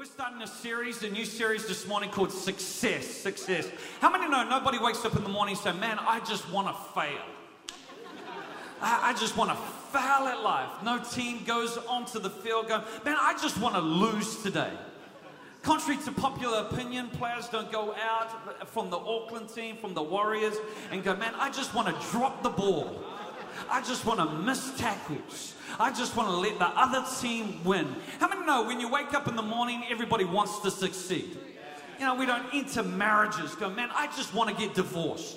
We're starting a series, a new series this morning called Success. Success. How many know nobody wakes up in the morning and says, man, I just want to fail. I just want to fail at life. No team goes onto the field going, man, I just want to lose today. Contrary to popular opinion, players don't go out from the Auckland team, from the Warriors, and go, man, I just want to drop the ball. I just want to miss tackles. I just want to let the other team win. How many know when you wake up in the morning, everybody wants to succeed? You know, we don't enter marriages go, man, I just want to get divorced.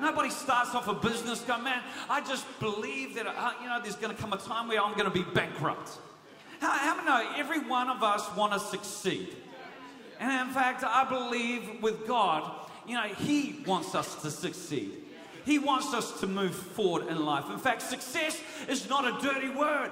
Nobody starts off a business go, man, I just believe that, you know, there's going to come a time where I'm going to be bankrupt. How many know every one of us want to succeed? And in fact, I believe with God, you know, He wants us to succeed. He wants us to move forward in life. In fact, success is not a dirty word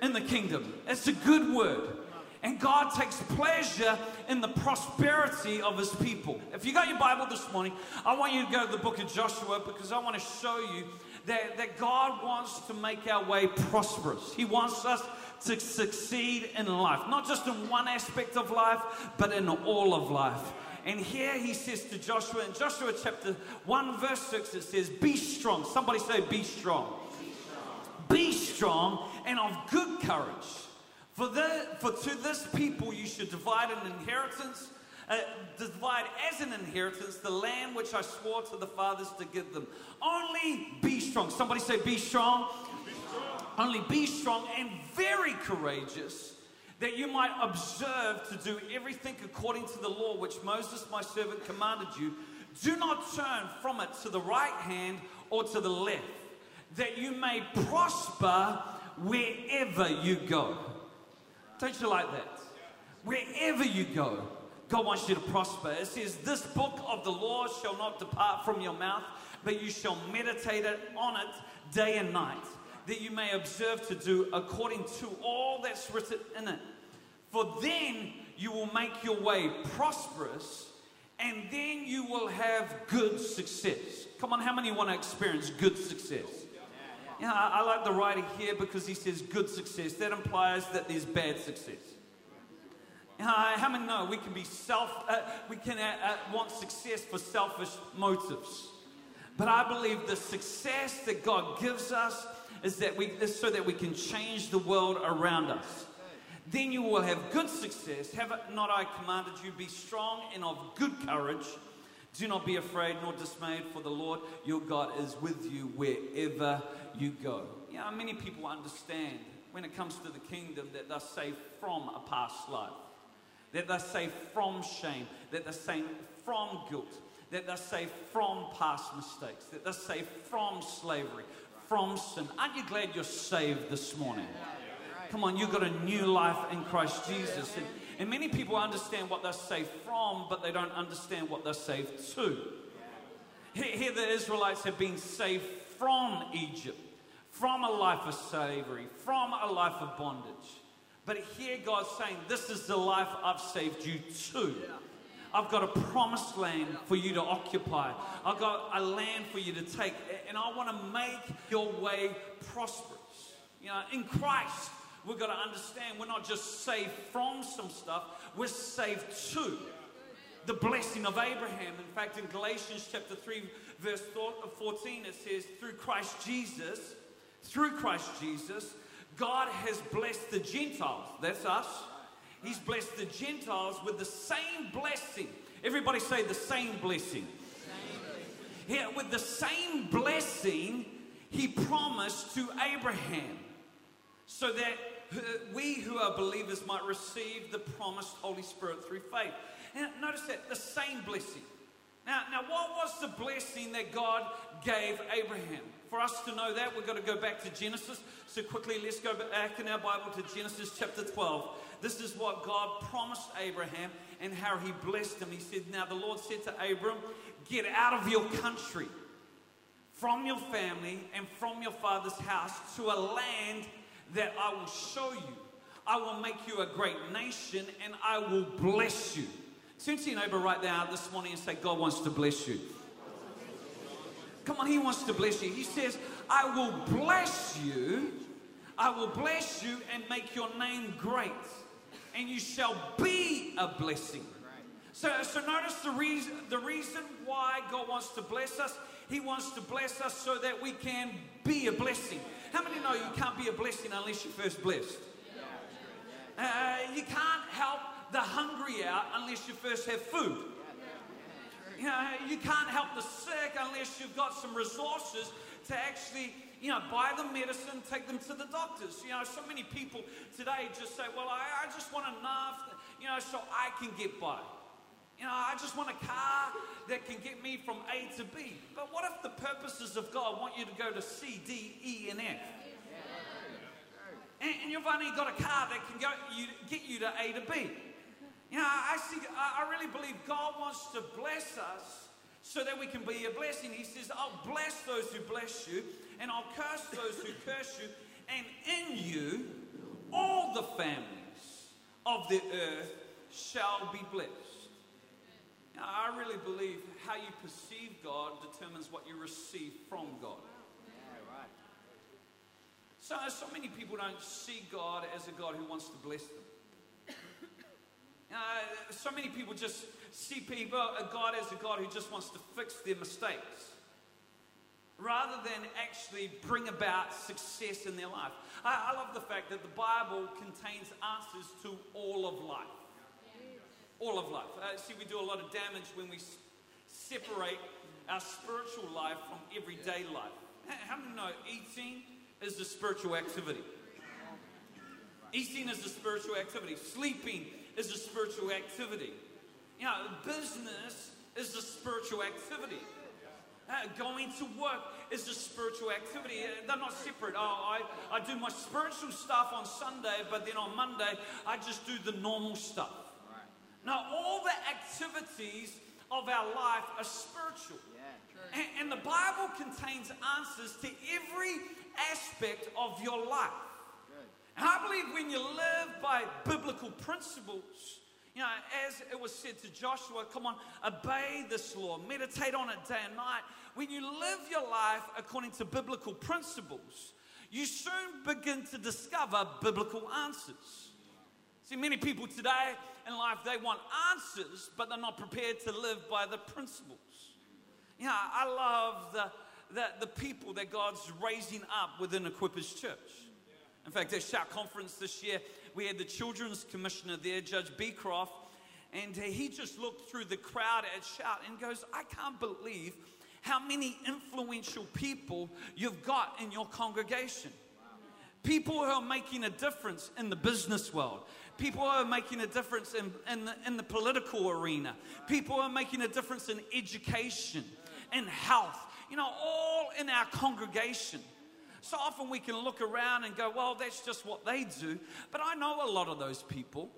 in the kingdom. It's a good word. And God takes pleasure in the prosperity of His people. If you got your Bible this morning, I want you to go to the book of Joshua because I want to show you that God wants to make our way prosperous. He wants us to succeed in life. Not just in one aspect of life, but in all of life. And here He says to Joshua, in Joshua chapter 1, verse 6, it says, be strong. Somebody say, be strong. Be strong. Be strong and of good courage. For to this people you should divide an inheritance, divide as an inheritance the land which I swore to the fathers to give them. Only be strong. Somebody say, be strong. Be strong. Only be strong and very courageous, that you might observe to do everything according to the law which Moses my servant commanded you. Do not turn from it to the right hand or to the left, that you may prosper wherever you go. Don't you like that? Wherever you go, God wants you to prosper. It says, this book of the law shall not depart from your mouth, but you shall meditate on it day and night, that you may observe to do according to all that's written in it. For then you will make your way prosperous, and then you will have good success. Come on, how many want to experience good success? You know, I like the writer here because he says good success. That implies that there's bad success. You know, how many know we can be want success for selfish motives? But I believe the success that God gives us is so that we can change the world around us. Then you will have good success. Have not I commanded you? Be strong and of good courage. Do not be afraid nor dismayed, for the Lord your God is with you wherever you go. You know, many people understand when it comes to the kingdom that they're saved from a past life, that they're saved from shame, that they're saved from guilt, that they're saved from past mistakes, that they're saved from slavery, from sin. Aren't you glad you're saved this morning? Come on, you've got a new life in Christ Jesus. And many people understand what they're saved from, but they don't understand what they're saved to. Here the Israelites have been saved from Egypt, from a life of slavery, from a life of bondage. But here God's saying, this is the life I've saved you to. I've got a promised land for you to occupy. I've got a land for you to take. And I want to make your way prosperous. You know, in Christ, we've got to understand we're not just saved from some stuff. We're saved to the blessing of Abraham. In fact, in Galatians chapter 3, verse 14, it says, through Christ Jesus, God has blessed the Gentiles. That's us. He's blessed the Gentiles with the same blessing. Everybody say the same blessing. Yeah, with the same blessing He promised to Abraham, so that we who are believers might receive the promised Holy Spirit through faith. And notice that, the same blessing. Now, what was the blessing that God gave Abraham? For us to know that, we've got to go back to Genesis. So quickly, let's go back in our Bible to Genesis chapter 12. This is what God promised Abraham and how He blessed him. He said, now the Lord said to Abram, get out of your country, from your family, and from your father's house to a land that I will show you. I will make you a great nation, and I will bless you. Turn to your neighbor right now this morning and say, God wants to bless you. Come on, He wants to bless you. He says, I will bless you. I will bless you and make your name great. and you shall be a blessing. So notice the reason why God wants to bless us. He wants to bless us so that we can be a blessing. How many know you can't be a blessing unless you're first blessed? You can't help the hungry out unless you first have food. You can't help the sick unless you've got some resources to actually, buy them medicine, take them to the doctors. So many people today just say, well, I just want enough, so I can get by. I just want a car that can get me from A to B. But what if the purposes of God want you to go to C, D, E, and F? And you've only got a car that can get you to A to B. I really believe God wants to bless us so that we can be a blessing. He says, I'll bless those who bless you, and I'll curse those who curse you, and in you all the families of the earth shall be blessed. I really believe how you perceive God determines what you receive from God. So many people don't see God as a God who wants to bless them. So many people just see God as a God who just wants to fix their mistakes, rather than actually bring about success in their life. I love the fact that the Bible contains answers to all of life. All of life. We do a lot of damage when we separate our spiritual life from everyday life. How many know eating is a spiritual activity? Eating is a spiritual activity. Sleeping is a spiritual activity. Business is a spiritual activity. Going to work is a spiritual activity. They're not separate. I do my spiritual stuff on Sunday, but then on Monday, I just do the normal stuff. Now, all the activities of our life are spiritual. And the Bible contains answers to every aspect of your life. And I believe when you live by biblical principles, as it was said to Joshua, come on, obey this law, meditate on it day and night. When you live your life according to biblical principles, you soon begin to discover biblical answers. See, many people today in life, they want answers, but they're not prepared to live by the principles. I love the people that God's raising up within Equippers Church. In fact, at Shout Conference this year, we had the Children's Commissioner there, Judge Beecroft, and he just looked through the crowd at Shout and goes, I can't believe how many influential people you've got in your congregation. People who are making a difference in the business world. People who are making a difference in the political arena. People who are making a difference in education, in health. All in our congregation. So often we can look around and go, well, that's just what they do. But I know a lot of those people.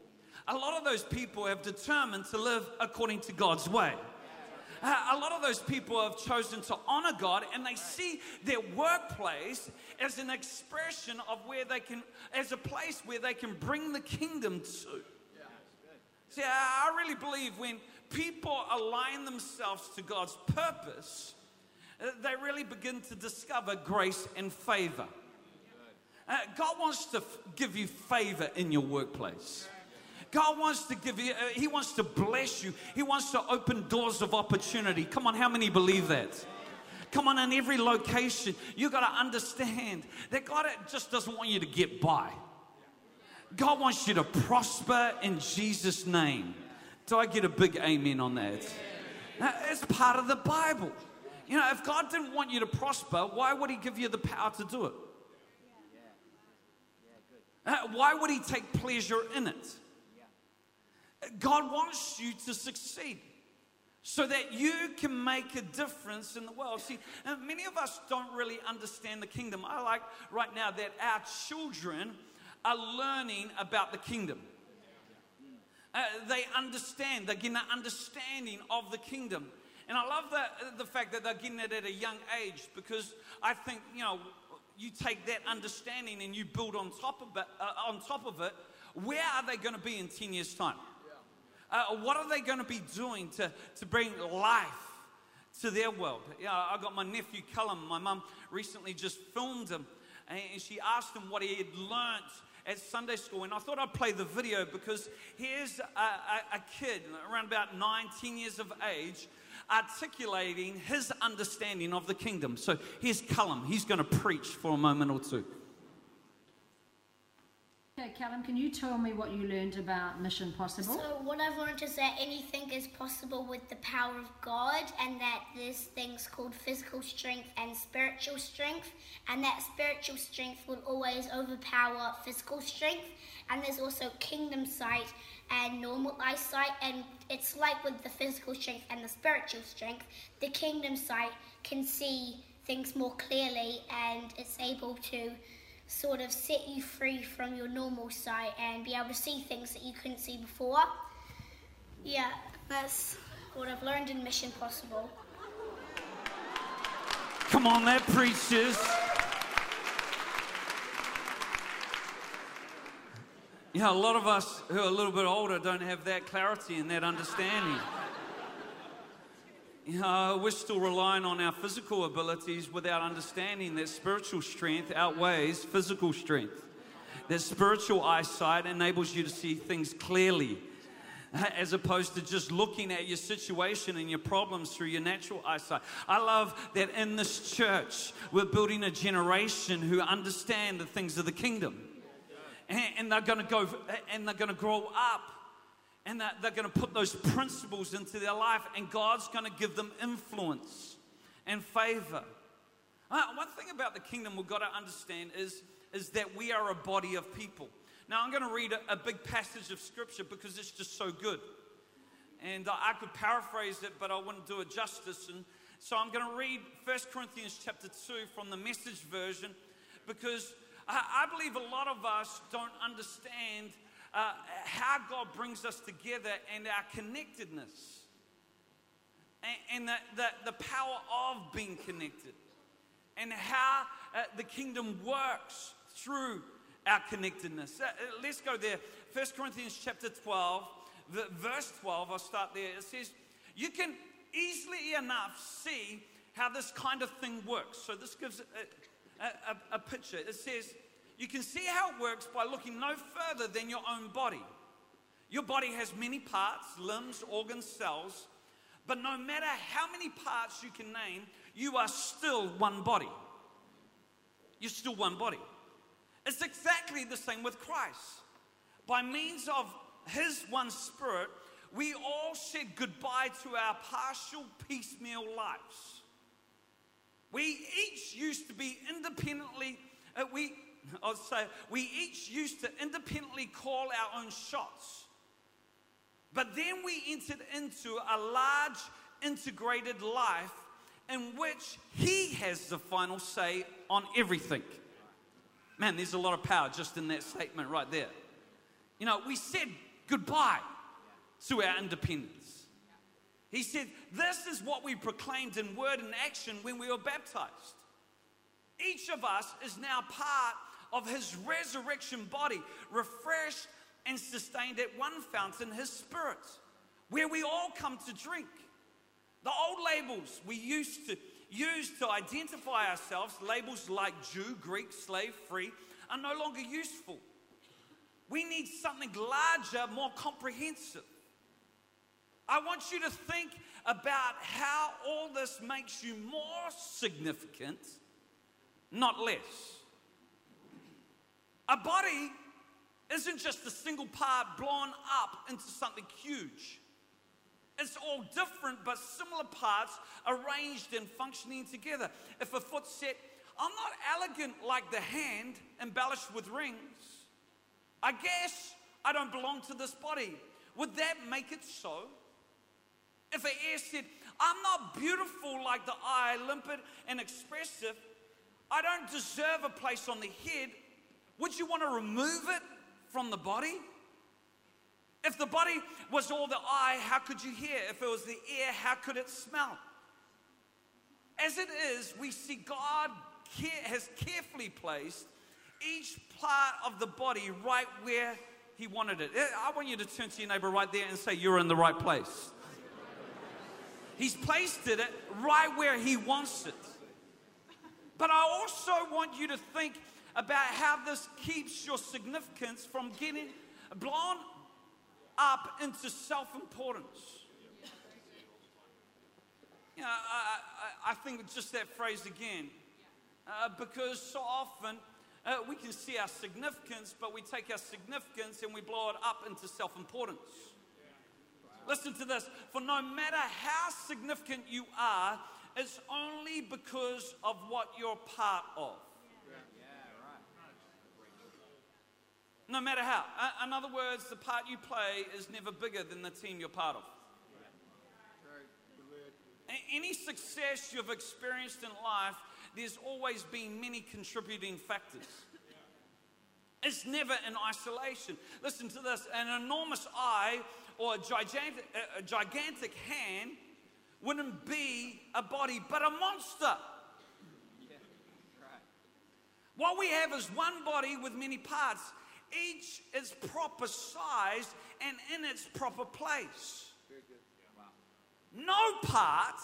A lot of those people have determined to live according to God's way. A lot of those people have chosen to honor God, and they see their workplace as an expression of where they can, as a place where they can bring the kingdom to. See, I really believe when people align themselves to God's purpose, they really begin to discover grace and favor. God wants to give you favor in your workplace. God wants to give you, He wants to bless you. He wants to open doors of opportunity. Come on, how many believe that? Come on, in every location, you've got to understand that God just doesn't want you to get by. God wants you to prosper in Jesus' name. Do I get a big amen on that? It's part of the Bible. If God didn't want you to prosper, why would He give you the power to do it? Why would He take pleasure in it? God wants you to succeed so that you can make a difference in the world. See, many of us don't really understand the kingdom. I like right now that our children are learning about the kingdom. They understand. They're getting an understanding of the kingdom. And I love the fact that they're getting it at a young age, because I think, you take that understanding and you build on top of it. Where are they going to be in 10 years' time? What are they going to be doing to bring life to their world? I got my nephew Callum. My mum recently just filmed him, and she asked him what he had learnt at Sunday school, and I thought I'd play the video because here's a kid around about 9-10 years of age articulating his understanding of the kingdom. So here's Callum. He's going to preach for a moment or two. Okay, Callum, can you tell me what you learned about Mission Possible? So what I've learned is that anything is possible with the power of God, and that there's things called physical strength and spiritual strength, and that spiritual strength will always overpower physical strength. And there's also kingdom sight and normal eyesight, and it's like with the physical strength and the spiritual strength, the kingdom sight can see things more clearly, and it's able to sort of set you free from your normal sight and be able to see things that you couldn't see before. Yeah, that's what I've learned in Mission Possible. Come on, that preaches. Yeah, a lot of us who are a little bit older don't have that clarity and that understanding. We're still relying on our physical abilities without understanding that spiritual strength outweighs physical strength. That spiritual eyesight enables you to see things clearly, as opposed to just looking at your situation and your problems through your natural eyesight. I love that in this church, we're building a generation who understand the things of the kingdom. And they're going to go, and they're going to grow up. And that they're going to put those principles into their life, and God's going to give them influence and favor. One thing about the kingdom we've got to understand is that we are a body of people. Now, I'm going to read a big passage of Scripture because it's just so good. And I could paraphrase it, but I wouldn't do it justice. And so I'm going to read 1 Corinthians chapter 2 from the Message version, because I believe a lot of us don't understand how God brings us together and our connectedness and the power of being connected, and how the kingdom works through our connectedness. Let's go there. 1 Corinthians chapter 12, verse 12, I'll start there. It says, you can easily enough see how this kind of thing works. So this gives a picture. It says, you can see how it works by looking no further than your own body. Your body has many parts, limbs, organs, cells, but no matter how many parts you can name, you are still one body. You're still one body. It's exactly the same with Christ. By means of His one Spirit, we all said goodbye to our partial piecemeal lives. We each used to be independently, we each used to independently call our own shots. But then we entered into a large integrated life in which He has the final say on everything. Man, there's a lot of power just in that statement right there. You know, we said goodbye to our independence. He said, this is what we proclaimed in word and action when we were baptized. Each of us is now part of His resurrection body, refreshed and sustained at one fountain, His Spirit, where we all come to drink. The old labels we used to use to identify ourselves, labels like Jew, Greek, slave, free, are no longer useful. We need something larger, more comprehensive. I want you to think about how all this makes you more significant, not less. A body isn't just a single part blown up into something huge. It's all different but similar parts arranged and functioning together. If a foot said, I'm not elegant like the hand embellished with rings, I guess I don't belong to this body, would that make it so? If an ear said, I'm not beautiful like the eye, limpid and expressive, I don't deserve a place on the head, would you want to remove it from the body? If the body was all the eye, how could you hear? If it was the ear, how could it smell? As it is, we see God has carefully placed each part of the body right where He wanted it. I want you to turn to your neighbor right there and say, you're in the right place. He's placed it right where He wants it. But I also want you to think about how this keeps your significance from getting blown up into self-importance. You know, I think it's just that phrase again, because so often we can see our significance, but we take our significance and we blow it up into self-importance. Listen to this, for no matter how significant you are, it's only because of what you're part of. No matter how. In other words, the part you play is never bigger than the team you're part of. Any success you've experienced in life, there's always been many contributing factors. It's never in isolation. Listen to this, an enormous eye or a gigantic hand wouldn't be a body, but a monster. What we have is one body with many parts. Each is proper size and in its proper place. No part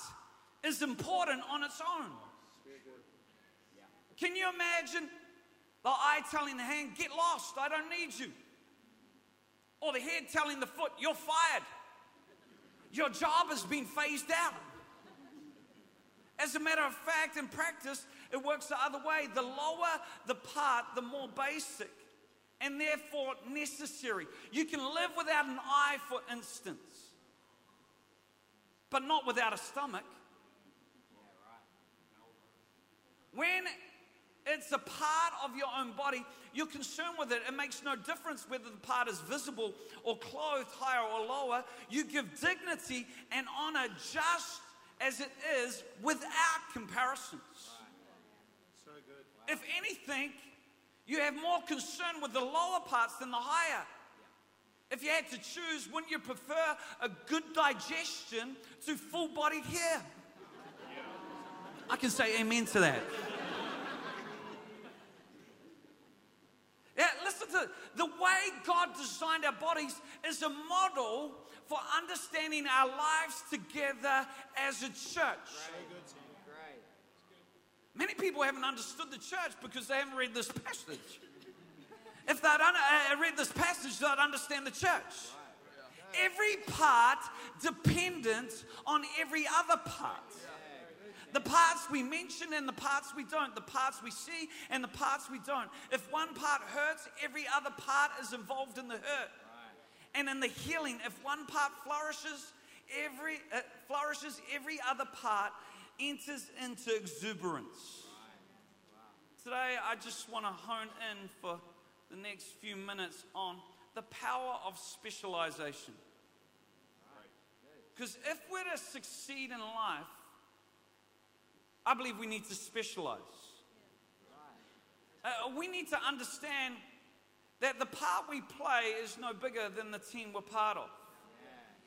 is important on its own. Can you imagine the eye telling the hand, get lost, I don't need you? Or the head telling the foot, you're fired. Your job has been phased out. As a matter of fact, in practice, it works the other way. The lower the part, the more basic and therefore necessary. You can live without an eye, for instance, but not without a stomach. When it's a part of your own body, you're concerned with it. It makes no difference whether the part is visible or clothed, higher or lower. You give dignity and honor just as it is without comparisons. So good. If anything, you have more concern with the lower parts than the higher. If you had to choose, wouldn't you prefer a good digestion to full-bodied hair? I can say amen to that. Yeah, listen to it. The way God designed our bodies is a model for understanding our lives together as a church. Many people haven't understood the church because they haven't read this passage. If they'd read this passage, they'd understand the church. Every part dependent on every other part. The parts we mention and the parts we don't. The parts we see and the parts we don't. If one part hurts, every other part is involved in the hurt. And in the healing, if one part flourishes, every other part enters into exuberance. Today, I just want to hone in for the next few minutes on the power of specialization. Because if we're to succeed in life, I believe we need to specialize. We need to understand that the part we play is no bigger than the team we're part of.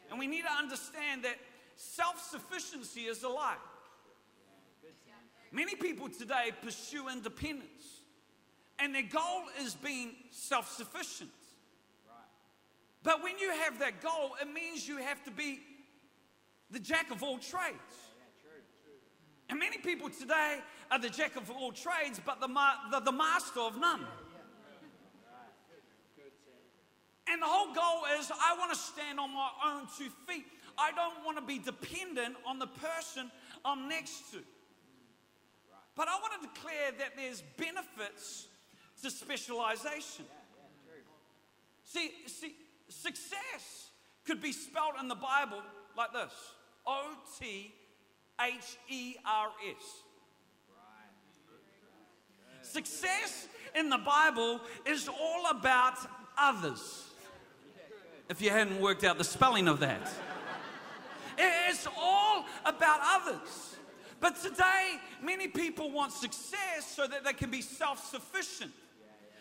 And we need to understand that self-sufficiency is a lie. Many people today pursue independence, and their goal is being self-sufficient. But when you have that goal, it means you have to be the jack of all trades. And many people today are the jack of all trades, but the master of none. And the whole goal is, I want to stand on my own two feet. I don't want to be dependent on the person I'm next to. But I want to declare that there's benefits to specialization. See, success could be spelled in the Bible like this: O-T-H-E-R-S. Success in the Bible is all about others. If you hadn't worked out the spelling of that, it's all about others. But today, many people want success so that they can be self-sufficient,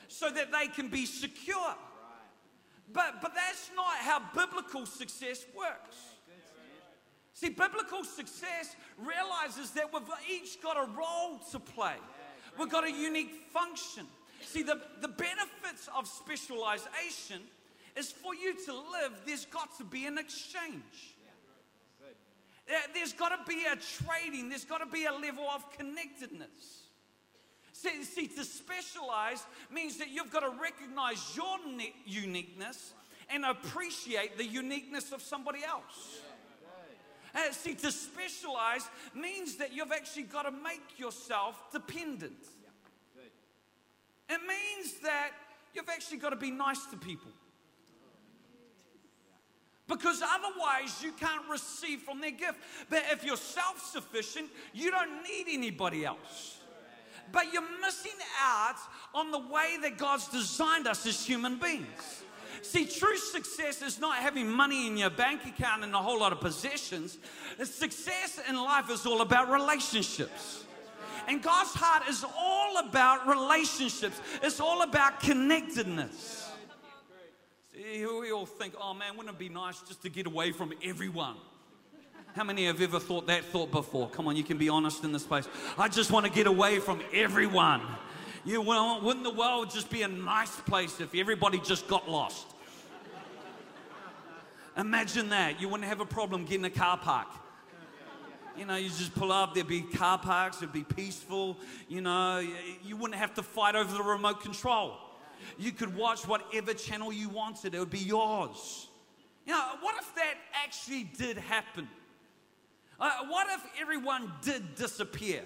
so that they can be secure. But that's not how biblical success works. See, biblical success realizes that we've each got a role to play. We've got a unique function. See, the benefits of specialization is for you to live, there's got to be an exchange. There's got to be a trading. There's got to be a level of connectedness. See, to specialize means that you've got to recognize your uniqueness and appreciate the uniqueness of somebody else. See, to specialize means that you've actually got to make yourself dependent. It means that you've actually got to be nice to people. Because otherwise you can't receive from their gift. But if you're self-sufficient, you don't need anybody else. But you're missing out on the way that God's designed us as human beings. See, true success is not having money in your bank account and a whole lot of possessions. Success in life is all about relationships. And God's heart is all about relationships. It's all about connectedness. See, we all think, oh man, wouldn't it be nice just to get away from everyone? How many have ever thought that thought before? Come on, you can be honest in this place. I just want to get away from everyone. You know, wouldn't the world just be a nice place if everybody just got lost? Imagine that. You wouldn't have a problem getting a car park. You know, you just pull up, there'd be car parks, it'd be peaceful. You know, you wouldn't have to fight over the remote control. You could watch whatever channel you wanted. It would be yours. You know, what if that actually did happen? What if everyone did disappear?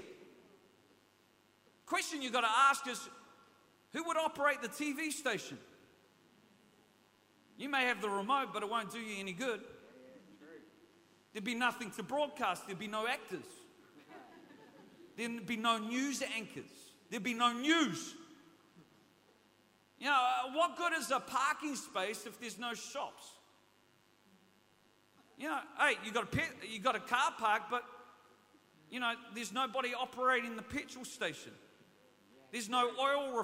Question you got to ask is, who would operate the TV station? You may have the remote, but it won't do you any good. There'd be nothing to broadcast. There'd be no actors. There'd be no news anchors. There'd be no news. You know, what good is a parking space if there's no shops? You know, hey, you got a car park, but you know, there's nobody operating the petrol station. There's no oil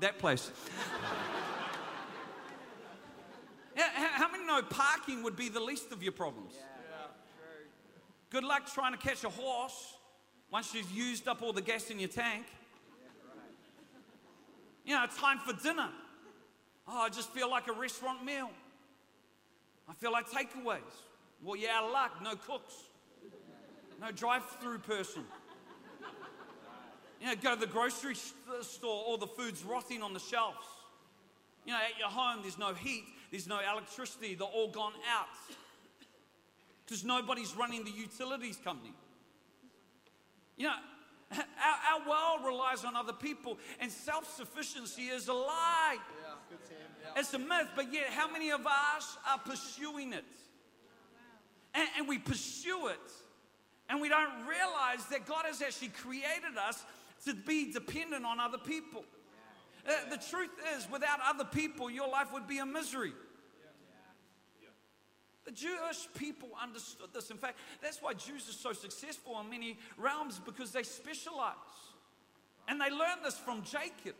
that place. Yeah, how many know parking would be the least of your problems? Good luck trying to catch a horse once you've used up all the gas in your tank. You know, time for dinner. Oh, I just feel like a restaurant meal. I feel like takeaways. Well, you're out of luck. No cooks. No drive-through person. You know, go to the grocery store, all the food's rotting on the shelves. You know, at your home, there's no heat. There's no electricity. They're all gone out. Because nobody's running the utilities company. You know, our world relies on other people, and self-sufficiency is a lie. It's a myth, but yet how many of us are pursuing it? And we pursue it, and we don't realize that God has actually created us to be dependent on other people. The truth is, without other people, your life would be a misery. The Jewish people understood this. In fact, that's why Jews are so successful in many realms, because they specialize. And they learned this from Jacob.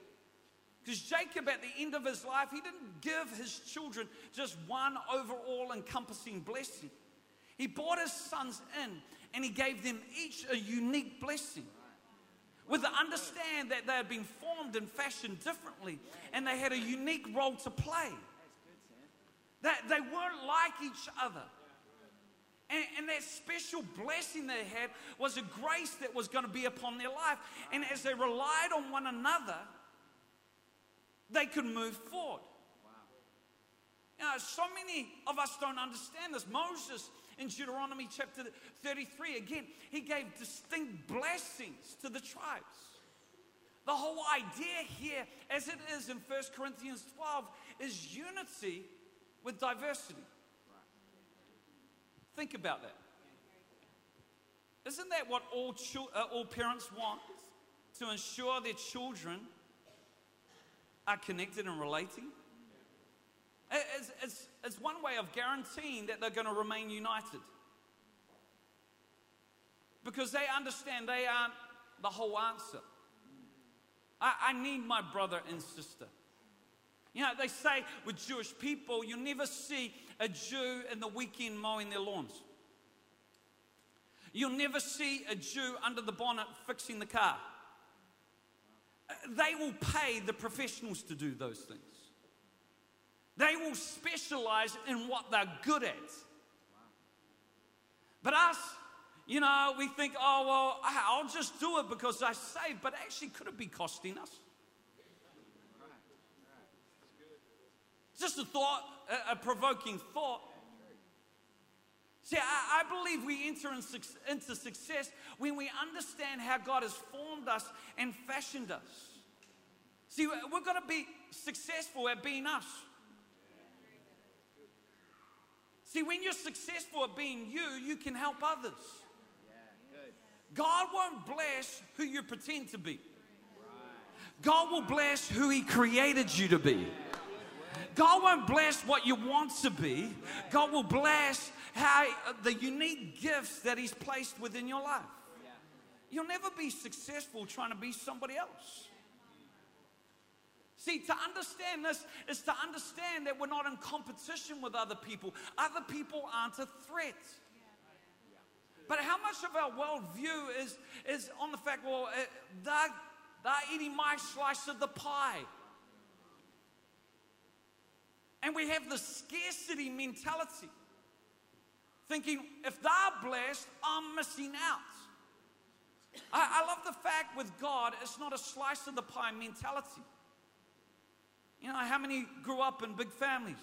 Because Jacob, at the end of his life, he didn't give his children just one overall encompassing blessing. He brought his sons in and he gave them each a unique blessing, with the understanding that they had been formed and fashioned differently and they had a unique role to play. That they weren't like each other. And that special blessing they had was a grace that was going to be upon their life. And as they relied on one another, they could move forward. You know, so many of us don't understand this. Moses, in Deuteronomy chapter 33, again, he gave distinct blessings to the tribes. The whole idea here, as it is in 1 Corinthians 12, is unity with diversity. Think about that. Isn't that what all parents want? To ensure their children are connected and relating? It's one way of guaranteeing that they're going to remain united. Because they understand they aren't the whole answer. I need my brother and sister. You know, they say with Jewish people, you never see a Jew in the weekend mowing their lawns. You'll never see a Jew under the bonnet fixing the car. They will pay the professionals to do those things. They will specialize in what they're good at. But us, You know, we think, oh, well, I'll just do it because I saved, but actually could it be costing us? Just a thought, a provoking thought. See, I believe we enter into success when we understand how God has formed us and fashioned us. See, we're going to be successful at being us. See, when you're successful at being you, you can help others. God won't bless who you pretend to be. God will bless who He created you to be. God won't bless what you want to be. God will bless how the unique gifts that He's placed within your life. You'll never be successful trying to be somebody else. See, to understand this is to understand that we're not in competition with other people. Other people aren't a threat. But how much of our worldview is on the fact, well, they're eating my slice of the pie. And we have the scarcity mentality, thinking if they're blessed, I'm missing out. I love the fact with God, it's not a slice of the pie mentality. You know, how many grew up in big families?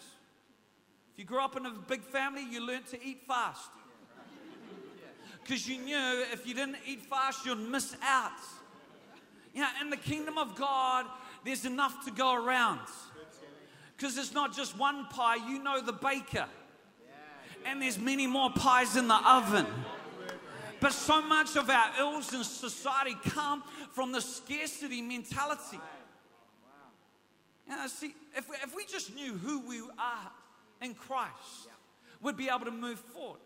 If you grew up in a big family, you learned to eat fast. Because you knew if you didn't eat fast, you'd miss out. You know, in the kingdom of God, there's enough to go around. Because it's not just one pie, you know the baker. And there's many more pies in the oven. But so much of our ills in society come from the scarcity mentality. You know, see, if we just knew who we are in Christ, we'd be able to move forward.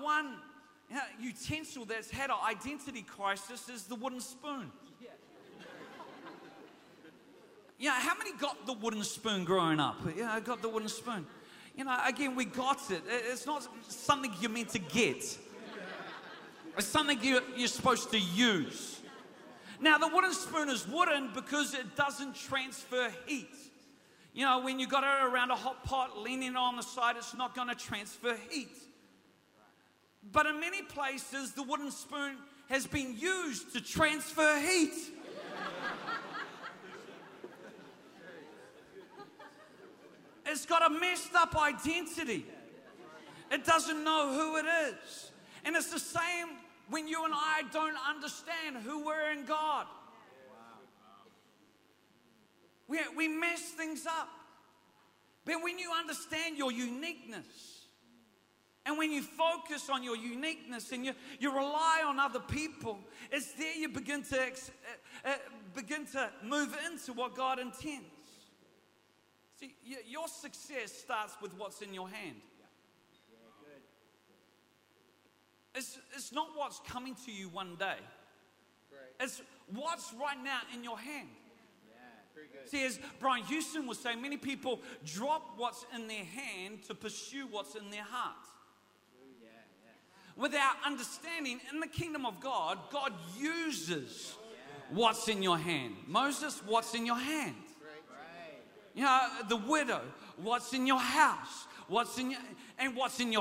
One utensil that's had an identity crisis is the wooden spoon. You know, how many got the wooden spoon growing up? You know, got the wooden spoon. You know, again, we got it. It's not something you're meant to get. It's something you're supposed to use. Now, the wooden spoon is wooden because it doesn't transfer heat. You know, when you got it around a hot pot, leaning on the side, it's not going to transfer heat. But in many places, the wooden spoon has been used to transfer heat. It's got a messed up identity. It doesn't know who it is. And it's the same when you and I don't understand who we're in God. We mess things up. But when you understand your uniqueness, and when you focus on your uniqueness and you rely on other people, it's there you begin to move into what God intends. See, your success starts with what's in your hand. It's not what's coming to you one day. It's what's right now in your hand. See, as Brian Houston was saying, many people drop what's in their hand to pursue what's in their heart. Without understanding, in the kingdom of God, God uses what's in your hand. Moses, what's in your hand? You know, the widow, what's in your house, what's in your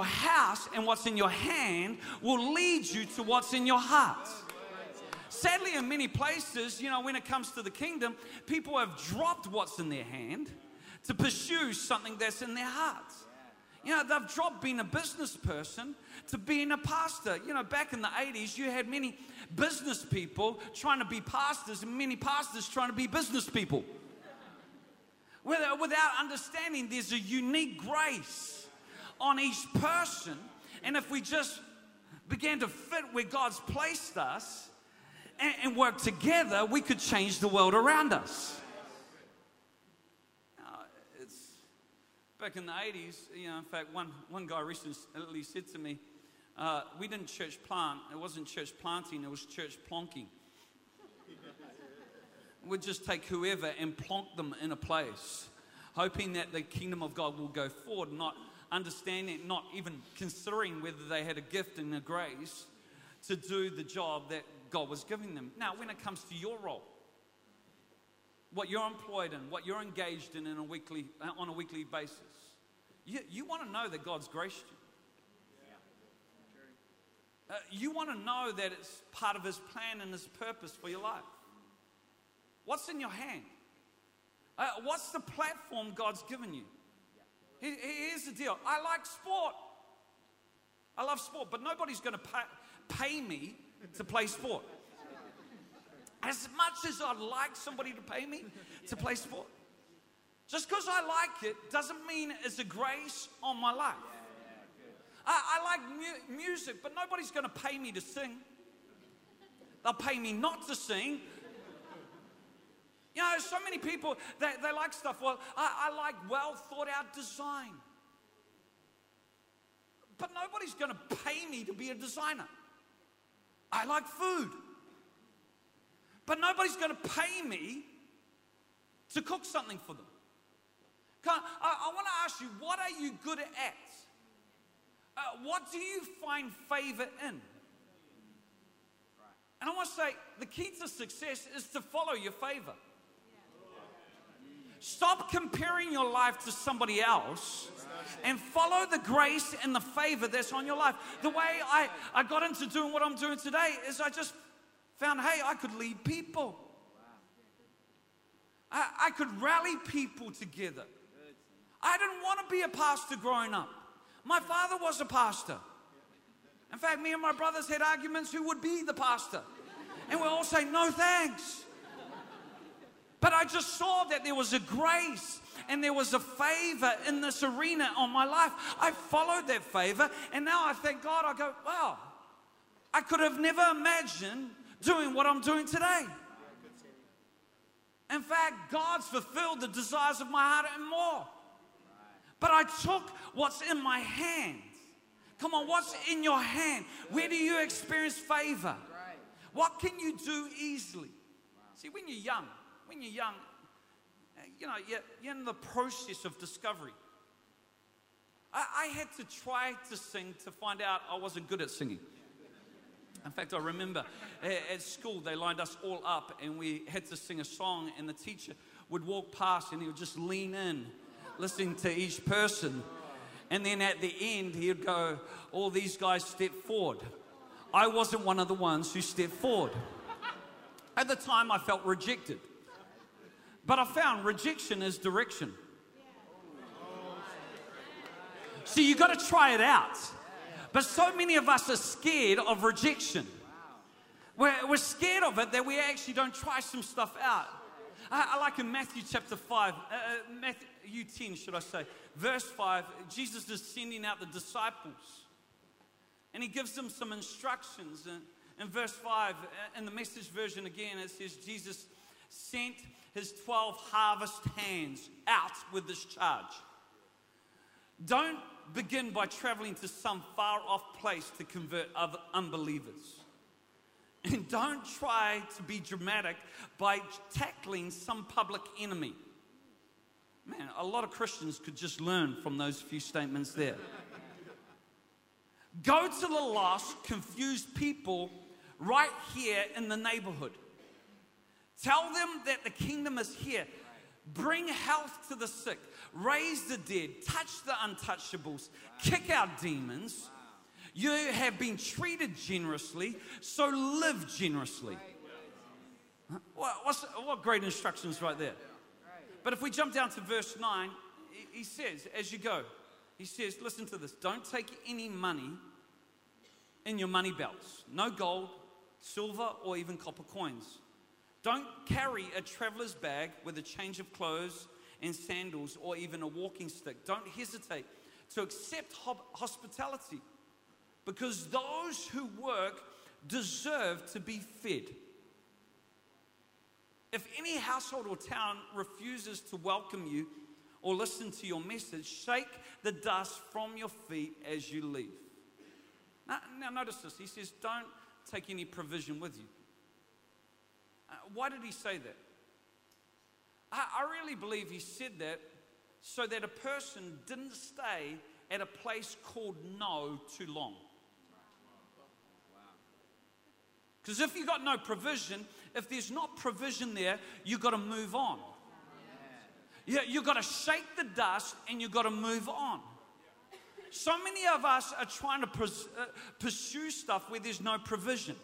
house and what's in your hand will lead you to what's in your heart. Sadly, in many places, you know, when it comes to the kingdom, people have dropped what's in their hand to pursue something that's in their heart. You know, they've dropped being a business person to being a pastor. You know, back in the 80s, you had many business people trying to be pastors and many pastors trying to be business people. Without understanding, there's a unique grace on each person. And if we just began to fit where God's placed us and work together, we could change the world around us. It's back in the 80s, you know, in fact, one guy recently said to me, we didn't church plant. It wasn't church planting, it was church plonking. We'd just take whoever and plonk them in a place, hoping that the kingdom of God will go forward, not understanding, not even considering whether they had a gift and a grace to do the job that God was giving them. Now, when it comes to your role, what you're employed in, what you're engaged in on a weekly basis, you want to know that God's graced you. You want to know that it's part of His plan and His purpose for your life. What's in your hand? What's the platform God's given you? Here's the deal. I like sport. I love sport, but nobody's going to pay me to play sport. As much as I'd like somebody to pay me to play sport, just because I like it doesn't mean it's a grace on my life. I like music, but nobody's going to pay me to sing. They'll pay me not to sing. You know, so many people, they like stuff. Well, I like well-thought-out design. But nobody's going to pay me to be a designer. I like food. But nobody's going to pay me to cook something for them. I want to ask you, what are you good at? What do you find favor in? And I want to say, the key to success is to follow your favor. Stop comparing your life to somebody else and follow the grace and the favor that's on your life. The way I got into doing what I'm doing today is I just found, hey, I could lead people. I could rally people together. I didn't want to be a pastor growing up. My father was a pastor. In fact, me and my brothers had arguments who would be the pastor. And we all say, no thanks. But I just saw that there was a grace and there was a favor in this arena on my life. I followed that favor, and now I thank God. I go, wow, I could have never imagined doing what I'm doing today. In fact, God's fulfilled the desires of my heart and more. But I took what's in my hand. Come on, what's in your hand? Where do you experience favor? What can you do easily? See, when you're young, you know, you're in the process of discovery. I had to try to sing to find out I wasn't good at singing. In fact, I remember at school, they lined us all up and we had to sing a song, and the teacher would walk past and he would just lean in, listening to each person. And then at the end, he would go, all these guys stepped forward. I wasn't one of the ones who stepped forward. At the time, I felt rejected. But I found rejection is direction. See, you got to try it out. But so many of us are scared of rejection. We're scared of it that we actually don't try some stuff out. I like in Matthew chapter 5, Matthew 10, should I say, verse 5, Jesus is sending out the disciples. And he gives them some instructions. And in verse 5, in the Message version again, it says, Jesus sent his 12 harvest hands out with this charge. Don't begin by traveling to some far-off place to convert other unbelievers. And don't try to be dramatic by tackling some public enemy. Man, a lot of Christians could just learn from those few statements there. Go to the lost, confused people right here in the neighborhood. Tell them that the kingdom is here. Bring health to the sick. Raise the dead. Touch the untouchables. Kick out demons. You have been treated generously, so live generously. What great instructions right there. But if we jump down to verse 9, he says, as you go, he says, listen to this. Don't take any money in your money belts. No gold, silver, or even copper coins. Don't carry a traveler's bag with a change of clothes and sandals, or even a walking stick. Don't hesitate to accept hospitality, because those who work deserve to be fed. If any household or town refuses to welcome you or listen to your message, shake the dust from your feet as you leave. Now notice this. He says, don't take any provision with you. Why did he say that? I really believe he said that so that a person didn't stay at a place called no too long. Because if you got no provision, if there's not provision there, you got to move on. You got to shake the dust and you got to move on. So many of us are trying to pursue stuff where there's no provision.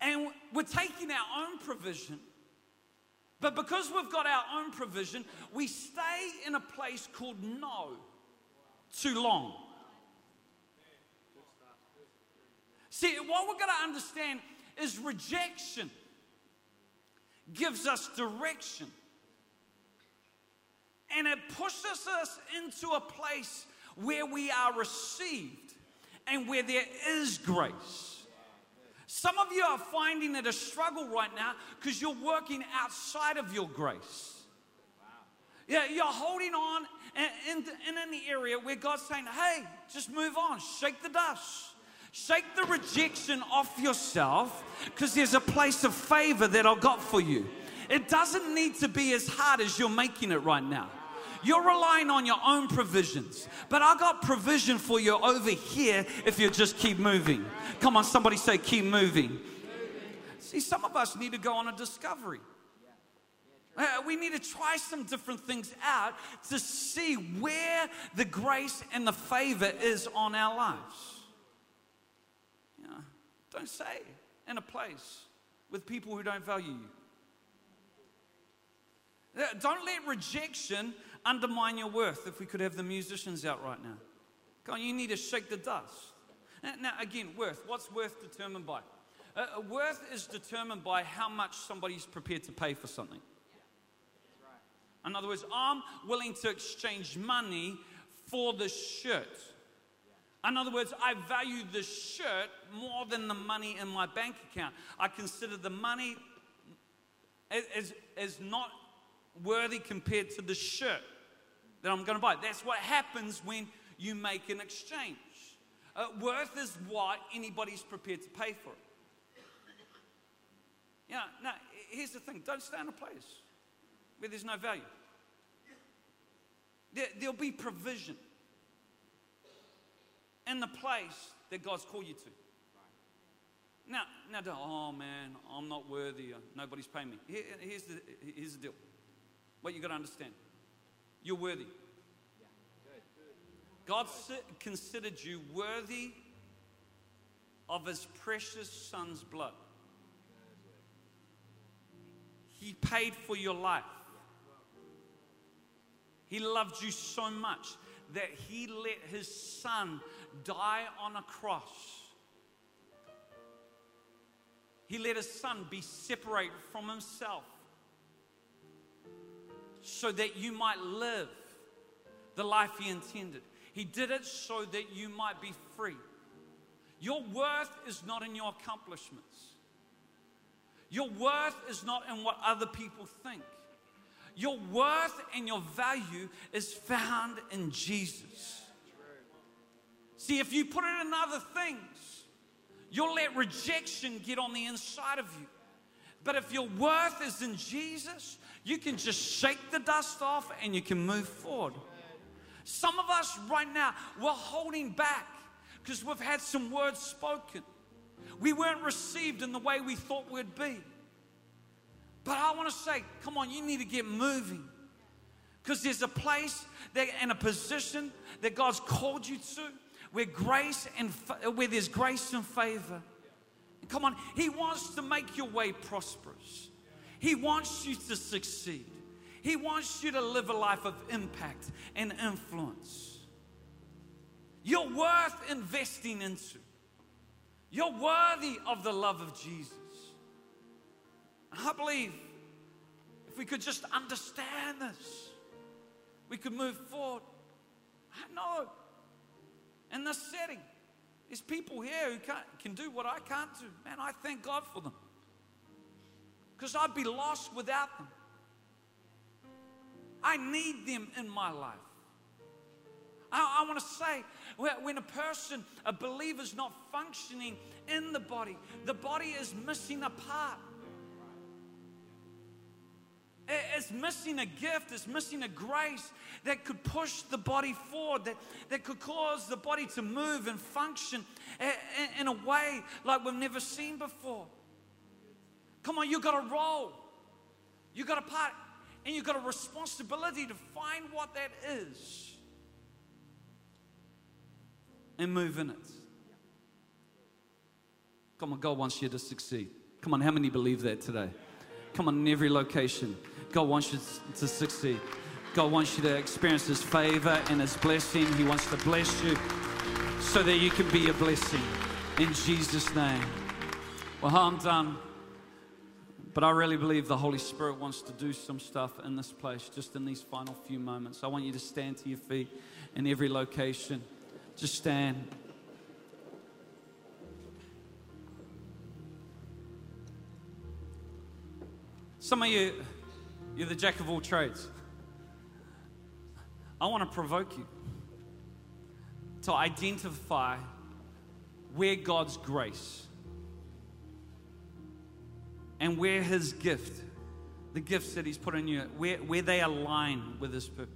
And we're taking our own provision. But because we've got our own provision, we stay in a place called no too long. See, what we're going to understand is rejection gives us direction. And it pushes us into a place where we are received and where there is grace. Some of you are finding it a struggle right now because you're working outside of your grace. Yeah, you're holding on in an area where God's saying, hey, just move on, shake the dust. Shake the rejection off yourself because there's a place of favor that I've got for you. It doesn't need to be as hard as you're making it right now. You're relying on your own provisions. But I got provision for you over here if you just keep moving. Come on, somebody say keep moving. See, some of us need to go on a discovery. We need to try some different things out to see where the grace and the favor is on our lives. Don't stay in a place with people who don't value you. Don't let rejection undermine your worth. If we could have the musicians out right now. Come on, you need to shake the dust. Now, again, worth. What's worth determined by? Worth is determined by how much somebody's prepared to pay for something. In other words, I'm willing to exchange money for this shirt. In other words, I value the shirt more than the money in my bank account. I consider the money as not worthy compared to the shirt that I'm going to buy. That's what happens when you make an exchange. Worth is what anybody's prepared to pay for it. You know, now, here's the thing. Don't stay in a place where there's no value. There'll be provision in the place that God's called you to. Now don't, oh man, I'm not worthy, nobody's paying me. Here's the deal. What you got to understand, you're worthy. God considered you worthy of His precious Son's blood. He paid for your life. He loved you so much that He let His Son die on a cross. He let His Son be separated from Himself so that you might live the life He intended. He did it so that you might be free. Your worth is not in your accomplishments. Your worth is not in what other people think. Your worth and your value is found in Jesus. See, if you put it in other things, you'll let rejection get on the inside of you. But if your worth is in Jesus, you can just shake the dust off and you can move forward. Some of us right now, we're holding back because we've had some words spoken. We weren't received in the way we thought we'd be. But I want to say, come on, you need to get moving. Because there's a place and a position that God's called you to where there's grace and favor. And come on, He wants to make your way prosperous. He wants you to succeed. He wants you to live a life of impact and influence. You're worth investing into. You're worthy of the love of Jesus. I believe if we could just understand this, we could move forward. I know in this setting, there's people here who can do what I can't do. Man, I thank God for them because I'd be lost without them. I need them in my life. I want to say, when a believer is not functioning in the body is missing a part. It's missing a gift, it's missing a grace that could push the body forward, that could cause the body to move and function in a way like we've never seen before. Come on, you've got a role, you've got a part, and you've got a responsibility to find what that is. and move in it. Come on, God wants you to succeed. Come on, how many believe that today? Come on, in every location, God wants you to succeed. God wants you to experience His favor and His blessing. He wants to bless you so that you can be a blessing in Jesus' name. Well, I'm done. But I really believe the Holy Spirit wants to do some stuff in this place, just in these final few moments. I want you to stand to your feet in every location. Just stand. Some of you, you're the jack of all trades. I want to provoke you to identify where God's grace and where His gift, the gifts that He's put in you, where they align with His purpose.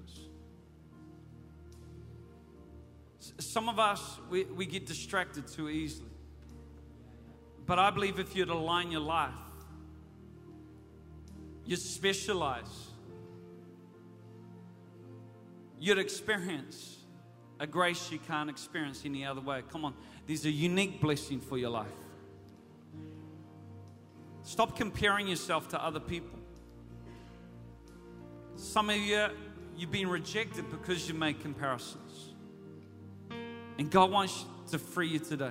Some of us, we get distracted too easily. But I believe if you'd align your life, you'd specialize, you'd experience a grace you can't experience any other way. Come on, there's a unique blessing for your life. Stop comparing yourself to other people. Some of you, you've been rejected because you made comparisons. And God wants to free you today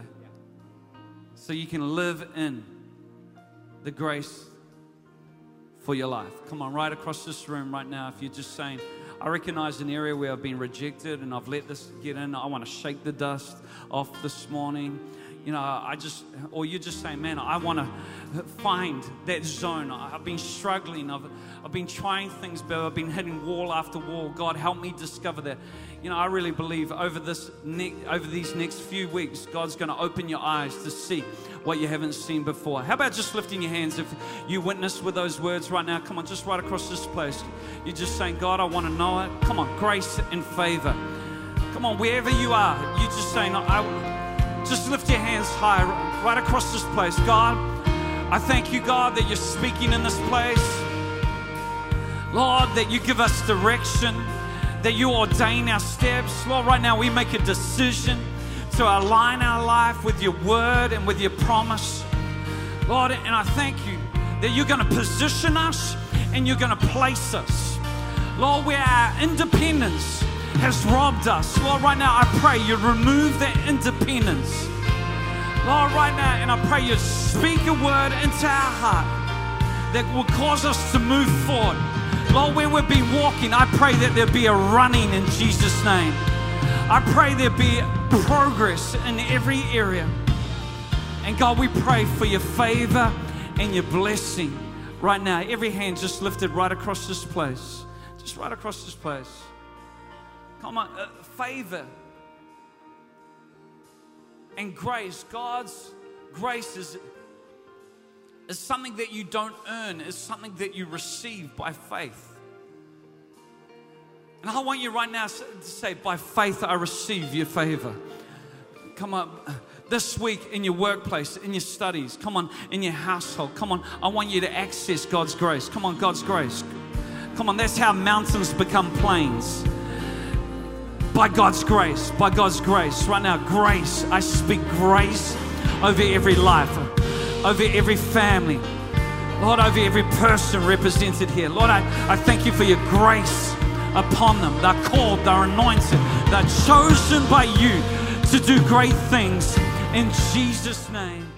so you can live in the grace for your life. Come on, right across this room right now, if you're just saying, I recognize an area where I've been rejected and I've let this get in. I want to shake the dust off this morning. You know, or you're just saying, man, I want to find that zone. I've been struggling. I've been trying things, but I've been hitting wall after wall. God, help me discover that. You know, I really believe over these next few weeks, God's going to open your eyes to see what you haven't seen before. How about just lifting your hands if you witness with those words right now? Come on, just right across this place. You're just saying, God, I want to know it. Come on, grace and favor. Come on, wherever you are, you're just saying, just lift your hands high right across this place. God, I thank you, God, that you're speaking in this place. Lord, that you give us direction, that you ordain our steps. Lord, right now we make a decision to align our life with your word and with your promise. Lord, and I thank you that you're going to position us and you're going to place us. Lord, where our independence has robbed us. Lord, right now, I pray you remove that independence. Lord, right now, and I pray you speak a word into our heart that will cause us to move forward. Lord, where we've been walking, I pray that there be a running in Jesus' name. I pray there be progress in every area. And God, we pray for your favor and your blessing right now. Every hand just lifted right across this place. Just right across this place. Come on, favor and grace. God's grace is something that you don't earn. It's something that you receive by faith. And I want you right now to say, by faith I receive your favor. Come on, this week in your workplace, in your studies, come on, in your household, come on, I want you to access God's grace. Come on, God's grace. Come on, that's how mountains become plains. By God's grace, by God's grace. Right now, grace. I speak grace over every life, over every family. Lord, over every person represented here. Lord, I thank you for your grace upon them. They're called, they're anointed, they're chosen by you to do great things in Jesus' name.